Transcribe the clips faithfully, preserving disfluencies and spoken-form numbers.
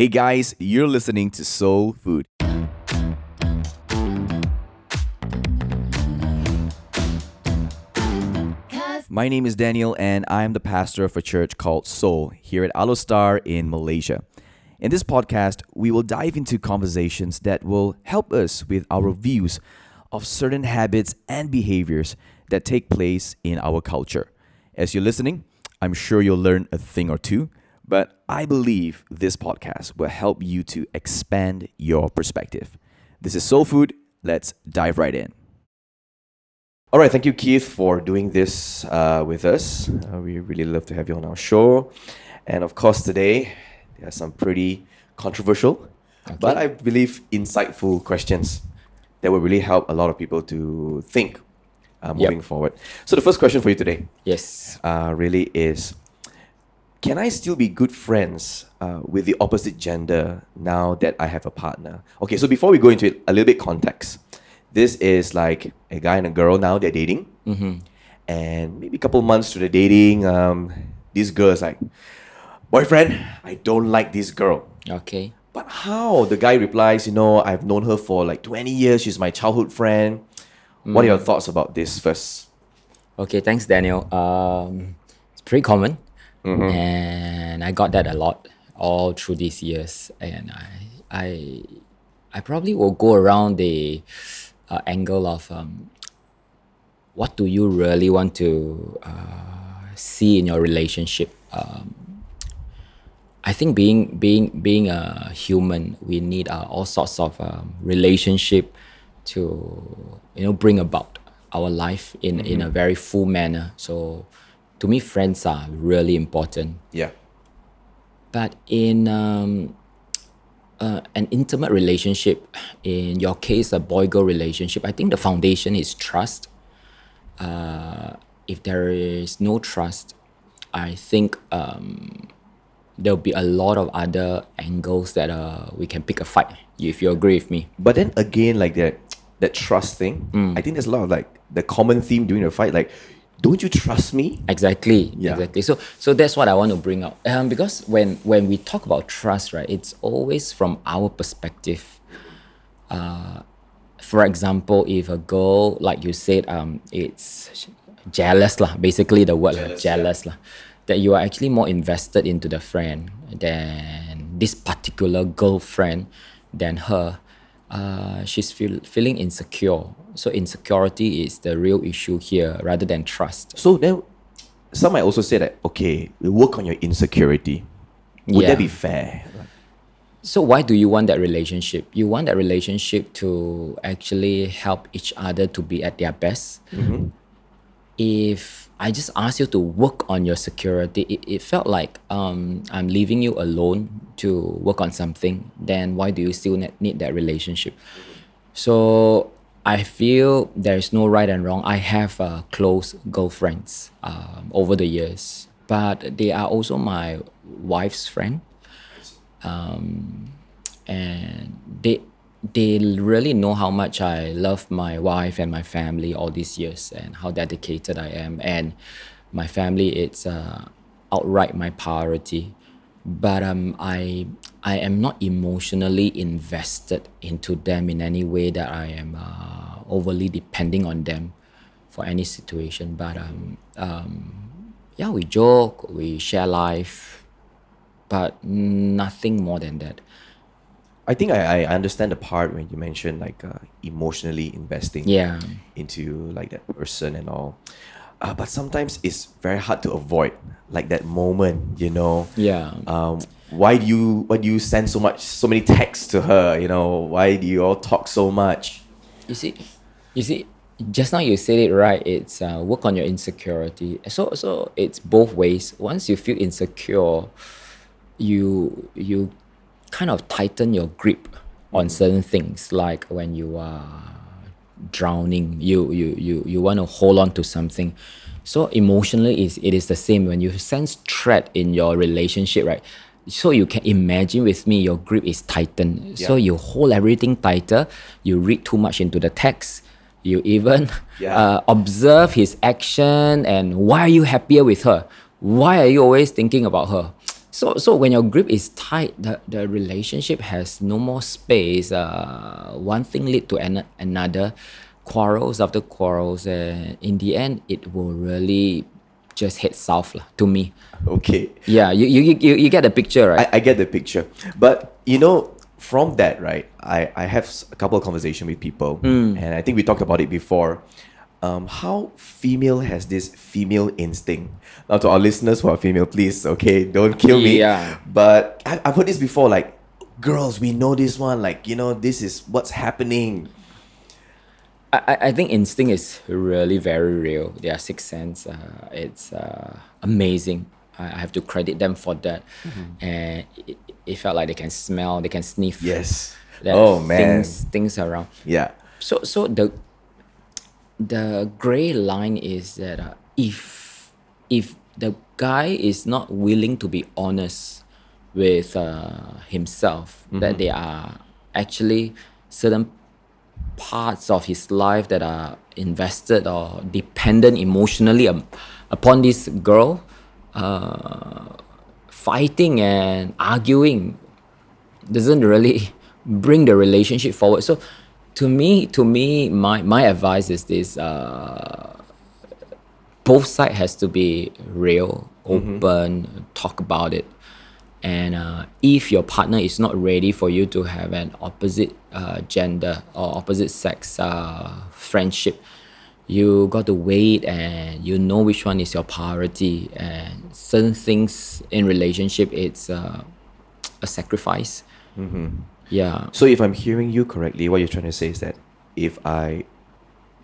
Hey guys, you're listening to Soul Food. My name is Daniel and I'm the pastor of a church called Soul here at Alostar in Malaysia. In this podcast, we will dive into conversations that will help us with our views of certain habits and behaviors that take place in our culture. As you're listening, I'm sure you'll learn a thing or two, but I believe this podcast will help you to expand your perspective. This is Soul Food. Let's dive right in. All right, thank you, Keith, for doing this uh, with us. Uh, we really love to have you on our show. And of course, today, there are some pretty controversial, okay. but I believe insightful questions that will really help a lot of people to think uh, moving yep. forward. So the first question for you today yes, uh, really is, can I still be good friends uh, with the opposite gender now that I have a partner? Okay, so before we go into it, a little bit context. This is like a guy and a girl now, they're dating. Mm-hmm. And maybe a couple months to the dating, um, this girl is like, boyfriend, I don't like this girl. Okay. But how? The guy replies, you know, I've known her for like twenty years. She's my childhood friend. Mm. What are your thoughts about this first? Okay, thanks, Daniel. Um, it's pretty common. Mm-hmm. And I got that a lot all through these years. And I, I, I probably will go around the... Uh, angle of um, what do you really want to uh, see in your relationship? Um, I think being being being a human, we need uh, all sorts of um, relationship to you know bring about our life in, mm-hmm. in a very full manner. So to me, friends are really important. Yeah. But in um, Uh, an intimate relationship, in your case, a boy-girl relationship, I think the foundation is trust. Uh, if there is no trust, I think um, there'll be a lot of other angles that uh, we can pick a fight, if you agree with me. But then again, like that that trust thing, mm. I think there's a lot of like the common theme during the fight, like, don't you trust me? Exactly, yeah. exactly. So so that's what I want to bring up. Um, because when, when we talk about trust, right, it's always from our perspective. Uh, for example, if a girl, like you said, um, it's jealous, lah, basically the word jealous, la, jealous yeah. la, that you are actually more invested into the friend than this particular girlfriend than her. Uh, she's feel, feeling insecure. So insecurity is the real issue here rather than trust. So then some might also say that, okay, we work on your insecurity. Would yeah. that be fair? So why do you want that relationship? You want that relationship to actually help each other to be at their best. Mm-hmm. If I just asked you to work on your security, it, it felt like um, I'm leaving you alone to work on something, then why do you still need that relationship? So I feel there is no right and wrong. I have uh, close girlfriends um, over the years, but they are also my wife's friend. Um, and they they really know how much I love my wife and my family all these years and how dedicated I am. And my family, it's uh, outright my priority. But um, I I am not emotionally invested into them in any way that I am uh, overly depending on them for any situation. But um, um, yeah, we joke, we share life, but nothing more than that. I think I, I understand the part when you mentioned like uh, emotionally investing yeah. into like that person and all. Uh, but sometimes it's very hard to avoid like that moment, you know. Yeah. Um, why do you why do you send so much so many texts to her, you know? Why do you all talk so much? You see you see just now you said it right, it's uh, work on your insecurity. So so it's both ways. Once you feel insecure, you you kind of tighten your grip on certain things, like when you are drowning, you you you you want to hold on to something. So emotionally, is it is the same. When you sense threat in your relationship, right? So you can imagine with me, your grip is tightened. Yeah. So you hold everything tighter. You read too much into the text. You even yeah. uh, observe his action and why are you happier with her? Why are you always thinking about her? So, so when your grip is tight, the, the relationship has no more space. Uh, one thing lead to an, another, quarrels after quarrels, and in the end, it will really just head south lah, to me. Okay. Yeah, you you you, you get the picture, right? I, I get the picture. But, you know, from that, right, I, I have a couple of conversations with people, mm. and I think we talked about it before. Um, how female has this female instinct? Now, to our listeners who are female, please, okay, don't kill me. Yeah. But I, I've heard this before, like, girls, we know this one. Like, you know, this is what's happening. I, I think instinct is really very real. Their sixth sense, uh, it's uh, amazing. I, I have to credit them for that. Mm-hmm. And it, it felt like they can smell, they can sniff. Yes. Oh, man. Things, things around. Yeah. So, so the... The grey line is that uh, if if the guy is not willing to be honest with uh, himself, mm-hmm. that there are actually certain parts of his life that are invested or dependent emotionally um, upon this girl, uh, fighting and arguing doesn't really bring the relationship forward. So. To me, to me, my, my advice is this: uh, both sides has to be real, open, mm-hmm. talk about it. And uh, if your partner is not ready for you to have an opposite uh, gender or opposite sex uh, friendship, you got to wait, and you know which one is your priority. And certain things in relationship, it's uh, a sacrifice. Mm-hmm. Yeah. So if I'm hearing you correctly, what you're trying to say is that if I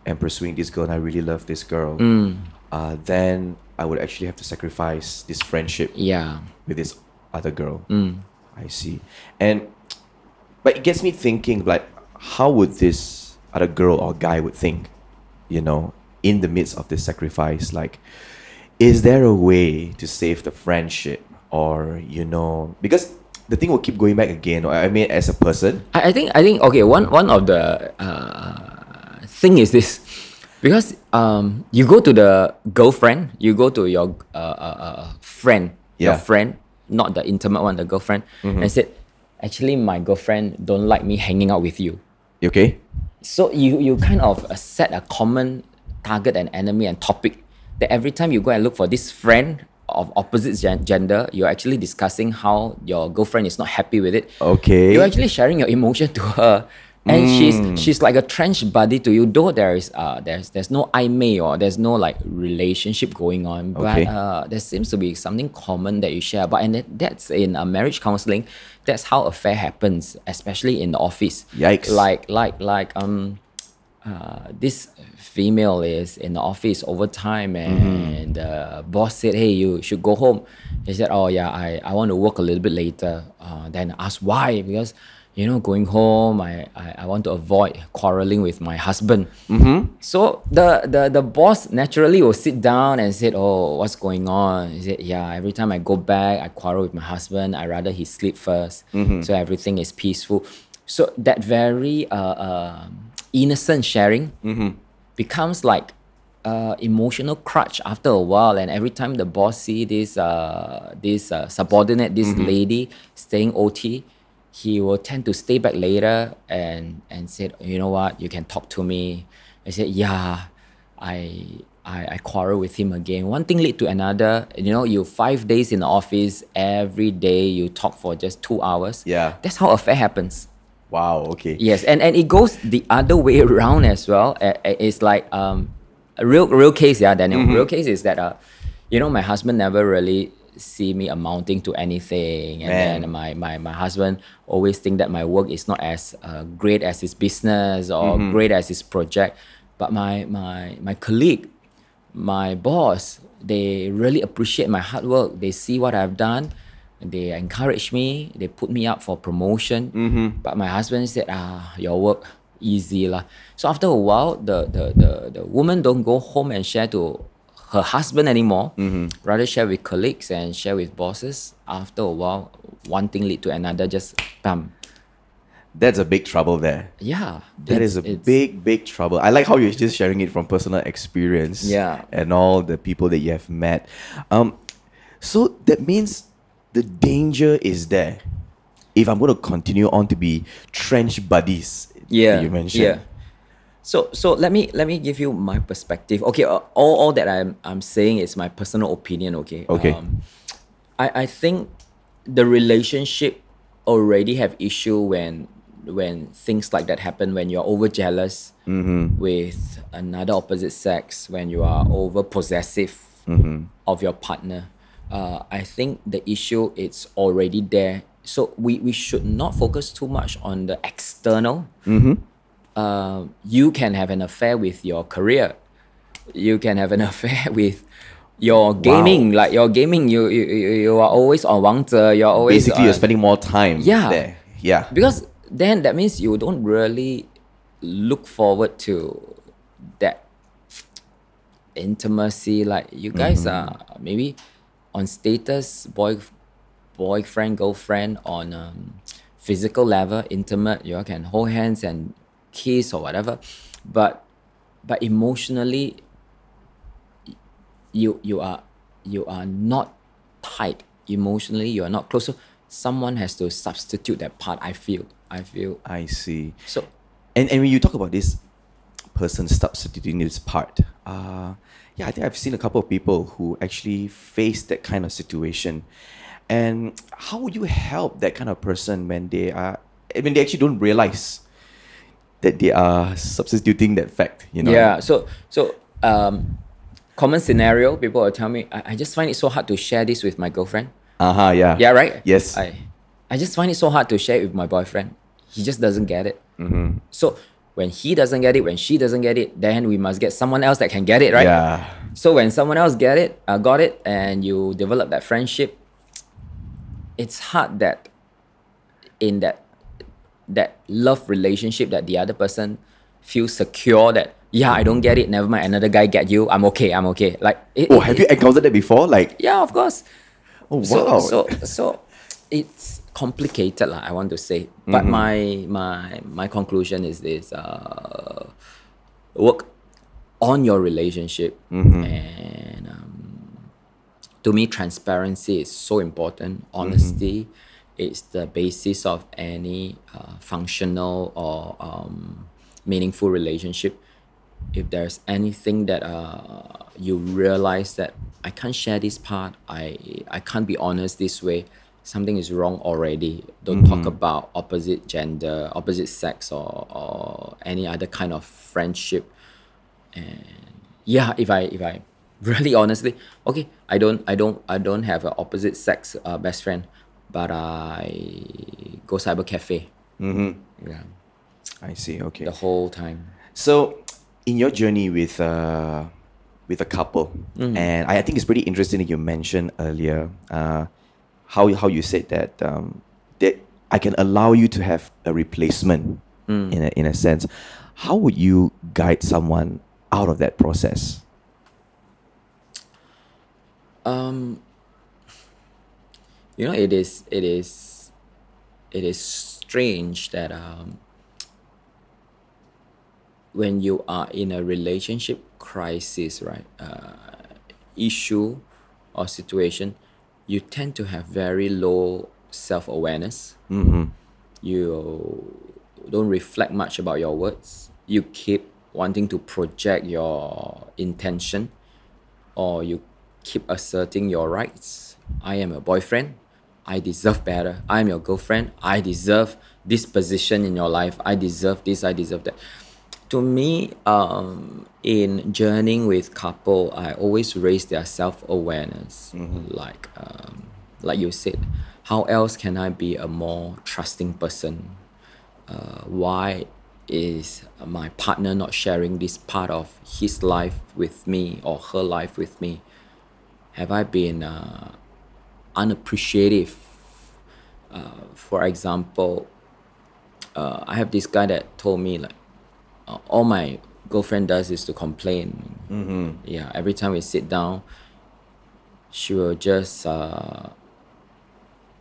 am pursuing this girl and I really love this girl, mm. uh, then I would actually have to sacrifice this friendship yeah. with this other girl. Mm. I see. And but it gets me thinking, like, how would this other girl or guy would think, you know, in the midst of this sacrifice? Like, is there a way to save the friendship? Or, you know, because... the thing will keep going back again. I mean, as a person, I, I think. I think. Okay, one one of the uh, thing is this, because um, you go to the girlfriend, you go to your uh, uh, friend, yeah. your friend, not the intimate one, the girlfriend, mm-hmm. and said, actually, my girlfriend don't like me hanging out with you. You okay. So you you kind of set a common target and enemy and topic that every time you go and look for this friend of opposite gen- gender, you're actually discussing how your girlfriend is not happy with it. Okay. You're actually sharing your emotion to her, and mm. she's she's like a trench buddy to you. Though there is uh there's there's no aimee or there's no like relationship going on, but okay. uh there seems to be something common that you share. But and that, that's in a uh, marriage counseling. That's how affair happens, especially in the office. Yikes! Like like like um. Uh, this female is in the office overtime, and the mm-hmm. uh, boss said, hey, you should go home. He said, oh yeah, I, I want to work a little bit later. Uh, then asked why, because, you know, going home, I, I, I want to avoid quarreling with my husband. Mm-hmm. So the, the, the boss naturally will sit down and said, oh, what's going on? He said, yeah, every time I go back, I quarrel with my husband. I rather he sleep first. Mm-hmm. So everything is peaceful. So that very... Uh, uh, innocent sharing mm-hmm. becomes like uh, emotional crutch after a while, and every time the boss see this uh, this uh, subordinate, this mm-hmm. lady staying O T, he will tend to stay back later and and said, you know what, you can talk to me. I said, yeah, I I, I quarrel with him again. One thing lead to another. You know, you five days in the office, every day you talk for just two hours. Yeah, that's how affair happens. Wow, okay. Yes, and, and it goes the other way around as well. It's like um, a real real case, yeah, Daniel. Mm-hmm. Real case is that, uh, you know, my husband never really see me amounting to anything. And Man. then my, my, my husband always think that my work is not as uh, great as his business or mm-hmm. great as his project. But my, my, my colleague, my boss, they really appreciate my hard work. They see what I've done. They encourage me. They put me up for promotion. Mm-hmm. But my husband said, "Ah, your work easy lah." So after a while, the the the the woman don't go home and share to her husband anymore. Mm-hmm. Rather share with colleagues and share with bosses. After a while, one thing lead to another. Just bam. That's a big trouble there. Yeah, that is a big big trouble. I like how you're just sharing it from personal experience. Yeah, and all the people that you have met. Um, so that means. the danger is there if I'm going to continue on to be trench buddies. Yeah, that you mentioned. Yeah. So so let me let me give you my perspective. Okay, uh, all all that I'm I'm saying is my personal opinion. Okay. Okay. Um, I I think the relationship already have issue when when things like that happen, when you're over jealous mm-hmm. with another opposite sex, when you are over possessive mm-hmm. of your partner. Uh, I think the issue it's already there. So we, we should not focus too much on the external. Mm-hmm. Uh, you can have an affair with your career. You can have an affair with your gaming. Wow. Like your gaming, you you you are always on Wang Zhe. You're always basically on, you're spending more time. Yeah, there. Yeah. Because then that means you don't really look forward to that intimacy. Like you guys mm-hmm. are maybe on status, boy. boyfriend, girlfriend, on um, physical level, intimate, you all can hold hands and kiss or whatever, but but emotionally, you you are you are not tight emotionally. You are not close. So someone has to substitute that part. I feel. I feel. I see. So, and and when you talk about this person substituting this part, uh, yeah, I think I've seen a couple of people who actually face that kind of situation. And how would you help that kind of person when they are, I mean, they actually don't realize that they are substituting that fact, you know? Yeah, so so um, common scenario, people will tell me, I, I just find it so hard to share this with my girlfriend. Uh-huh, yeah. Yeah, right? Yes. I, I just find it so hard to share it with my boyfriend. He just doesn't get it. Mm-hmm. So when he doesn't get it, when she doesn't get it, then we must get someone else that can get it, right? Yeah. So when someone else get it, uh, got it, and you develop that friendship, it's hard that in that that love relationship that the other person feels secure that, yeah, I don't get it, never mind, another guy get you, I'm okay, I'm okay. Like it, oh, it, have it, you encountered that before? Like yeah, of course. Oh wow. So so, so it's complicated, like, I want to say. But mm-hmm. my my my conclusion is this: uh, work on your relationship mm-hmm. and. Um, To me, transparency is so important. Honesty mm-hmm. is the basis of any uh, functional or um, meaningful relationship. If there's anything that uh, you realize that I can't share this part, I, I can't be honest this way, something is wrong already. Don't mm-hmm. talk about opposite gender, opposite sex, or, or any other kind of friendship. And yeah, if I if I... really honestly, okay, I don't I don't I don't have an opposite sex uh, best friend, but I go cyber cafe. Mm-hmm. Yeah. I see, okay. The whole time. So in your journey with uh with a couple, mm-hmm. and I, I think it's pretty interesting that you mentioned earlier uh how how you said that um that I can allow you to have a replacement mm. in a in a sense. How would you guide someone out of that process? Um, you know, it is, it is, it is strange that um, when you are in a relationship crisis, right, uh, issue or situation, you tend to have very low self-awareness. Mm-hmm. You don't reflect much about your words. You keep wanting to project your intention, or you keep asserting your rights. I am your boyfriend. I deserve better. I am your girlfriend. I deserve this position in your life. I deserve this. I deserve that. To me, um, in journeying with couple, I always raise their self-awareness. Mm-hmm. Like, um, like you said, how else can I be a more trusting person? Uh, why is my partner not sharing this part of his life with me or her life with me? Have I been uh, unappreciative? Uh, for example, uh, I have this guy that told me, like, uh, all my girlfriend does is to complain. Mm-hmm. Yeah, every time we sit down, she will just uh,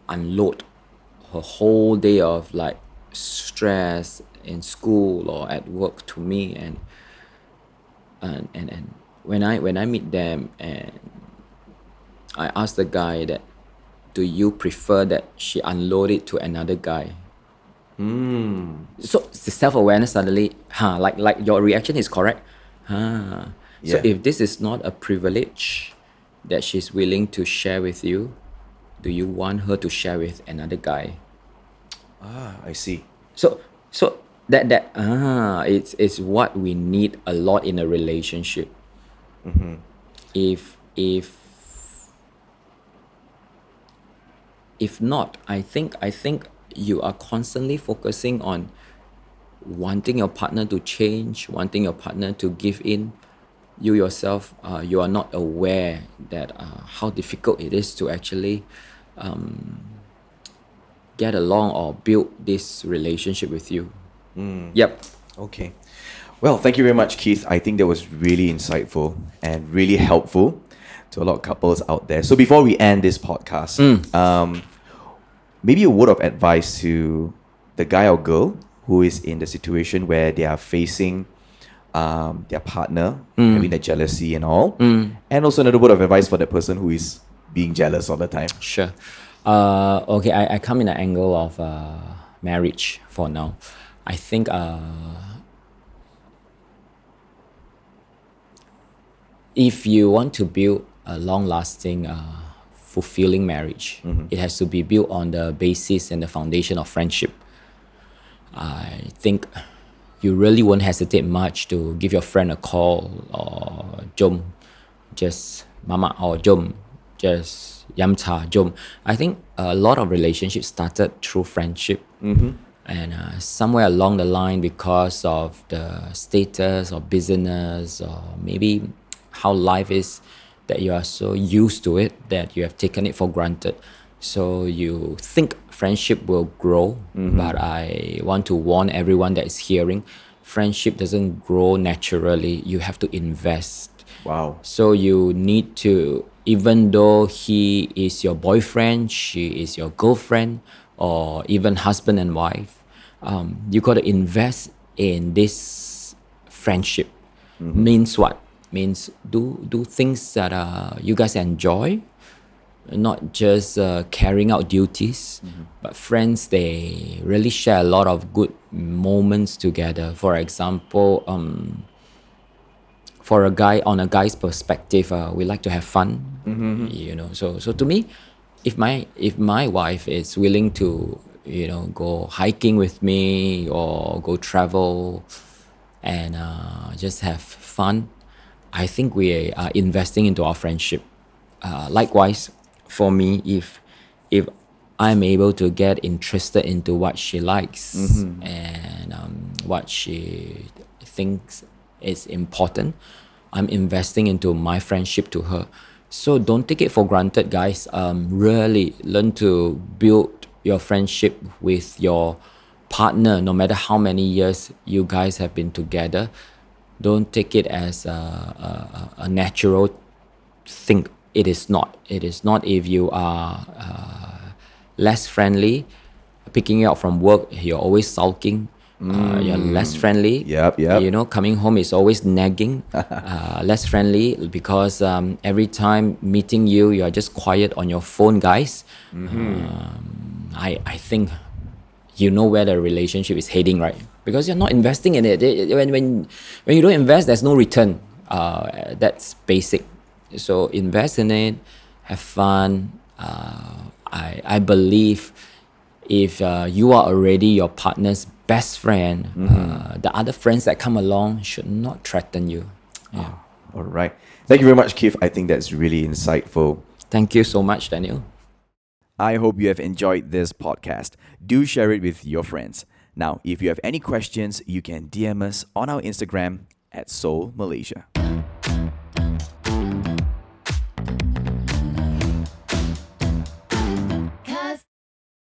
unload her whole day of like stress in school or at work to me, and and and, and when I when I meet them and I asked the guy that, do you prefer that she unload it to another guy? Mm. So the self-awareness suddenly, huh, like, like your reaction is correct. Huh. Yeah. So if this is not a privilege that she's willing to share with you, do you want her to share with another guy? Ah, I see. So so that that ah, it's it's what we need a lot in a relationship. Mm-hmm. If if if not, I think I think you are constantly focusing on wanting your partner to change, wanting your partner to give in. You yourself, uh, you are not aware that uh, how difficult it is to actually um, get along or build this relationship with you. Mm. Yep. Okay. Well, thank you very much, Keith. I think that was really insightful and really helpful to a lot of couples out there. So before we end this podcast, mm. um, maybe a word of advice to the guy or girl who is in the situation where they are facing Um, their partner, mm. having the jealousy and all. Mm. And also another word of advice for that person who is being jealous all the time. Sure. Uh, okay, I, I come in an angle of uh, marriage for now. I think uh, if you want to build a long-lasting, uh, fulfilling marriage, mm-hmm. it has to be built on the basis and the foundation of friendship. I think you really won't hesitate much to give your friend a call or jom, just mama, or jom, just yam cha, jom. I think a lot of relationships started through friendship. Mm-hmm. And uh, somewhere along the line, because of the status or business or maybe how life is, that you are so used to it that you have taken it for granted. So you think friendship will grow, mm-hmm. but I want to warn everyone that is hearing, friendship doesn't grow naturally. You have to invest. Wow. So you need to, even though he is your boyfriend, she is your girlfriend, or even husband and wife, um, you got to invest in this friendship. Mm-hmm. Means what? Means do, do things that uh, you guys enjoy. Not just uh, carrying out duties, mm-hmm. but friends, they really share a lot of good moments together. For example, um, for a guy, on a guy's perspective, uh, we like to have fun, mm-hmm. you know. So, so to me, if my if my wife is willing to, you know, go hiking with me or go travel, and uh, just have fun, I think we are investing into our friendship. Uh, likewise. For me, if if I'm able to get interested into what she likes, mm-hmm. and um, what she thinks is important, I'm investing into my friendship to her. So don't take it for granted, guys. Um, really learn to build your friendship with your partner, no matter how many years you guys have been together. Don't take it as a, a, a natural thing. It is not. It is not. If you are uh, less friendly, picking you up from work, you're always sulking. Mm. Uh, you're less friendly. Yep, yep. You know, coming home is always nagging. uh, less friendly because um, every time meeting you, you're just quiet on your phone, guys. Mm-hmm. Um, I I think you know where the relationship is heading, right? Because you're not investing in it. it, it when when when you don't invest, there's no return. Uh, that's basic. So invest in it, have fun. Uh, I I believe if uh, you are already your partner's best friend, mm-hmm. uh, the other friends that come along should not threaten you. Yeah. Oh, all right. Thank you very much, Keith. I think that's really insightful. Thank you so much, Daniel. I hope you have enjoyed this podcast. Do share it with your friends. Now, if you have any questions, you can D M us on our Instagram at Soul Malaysia.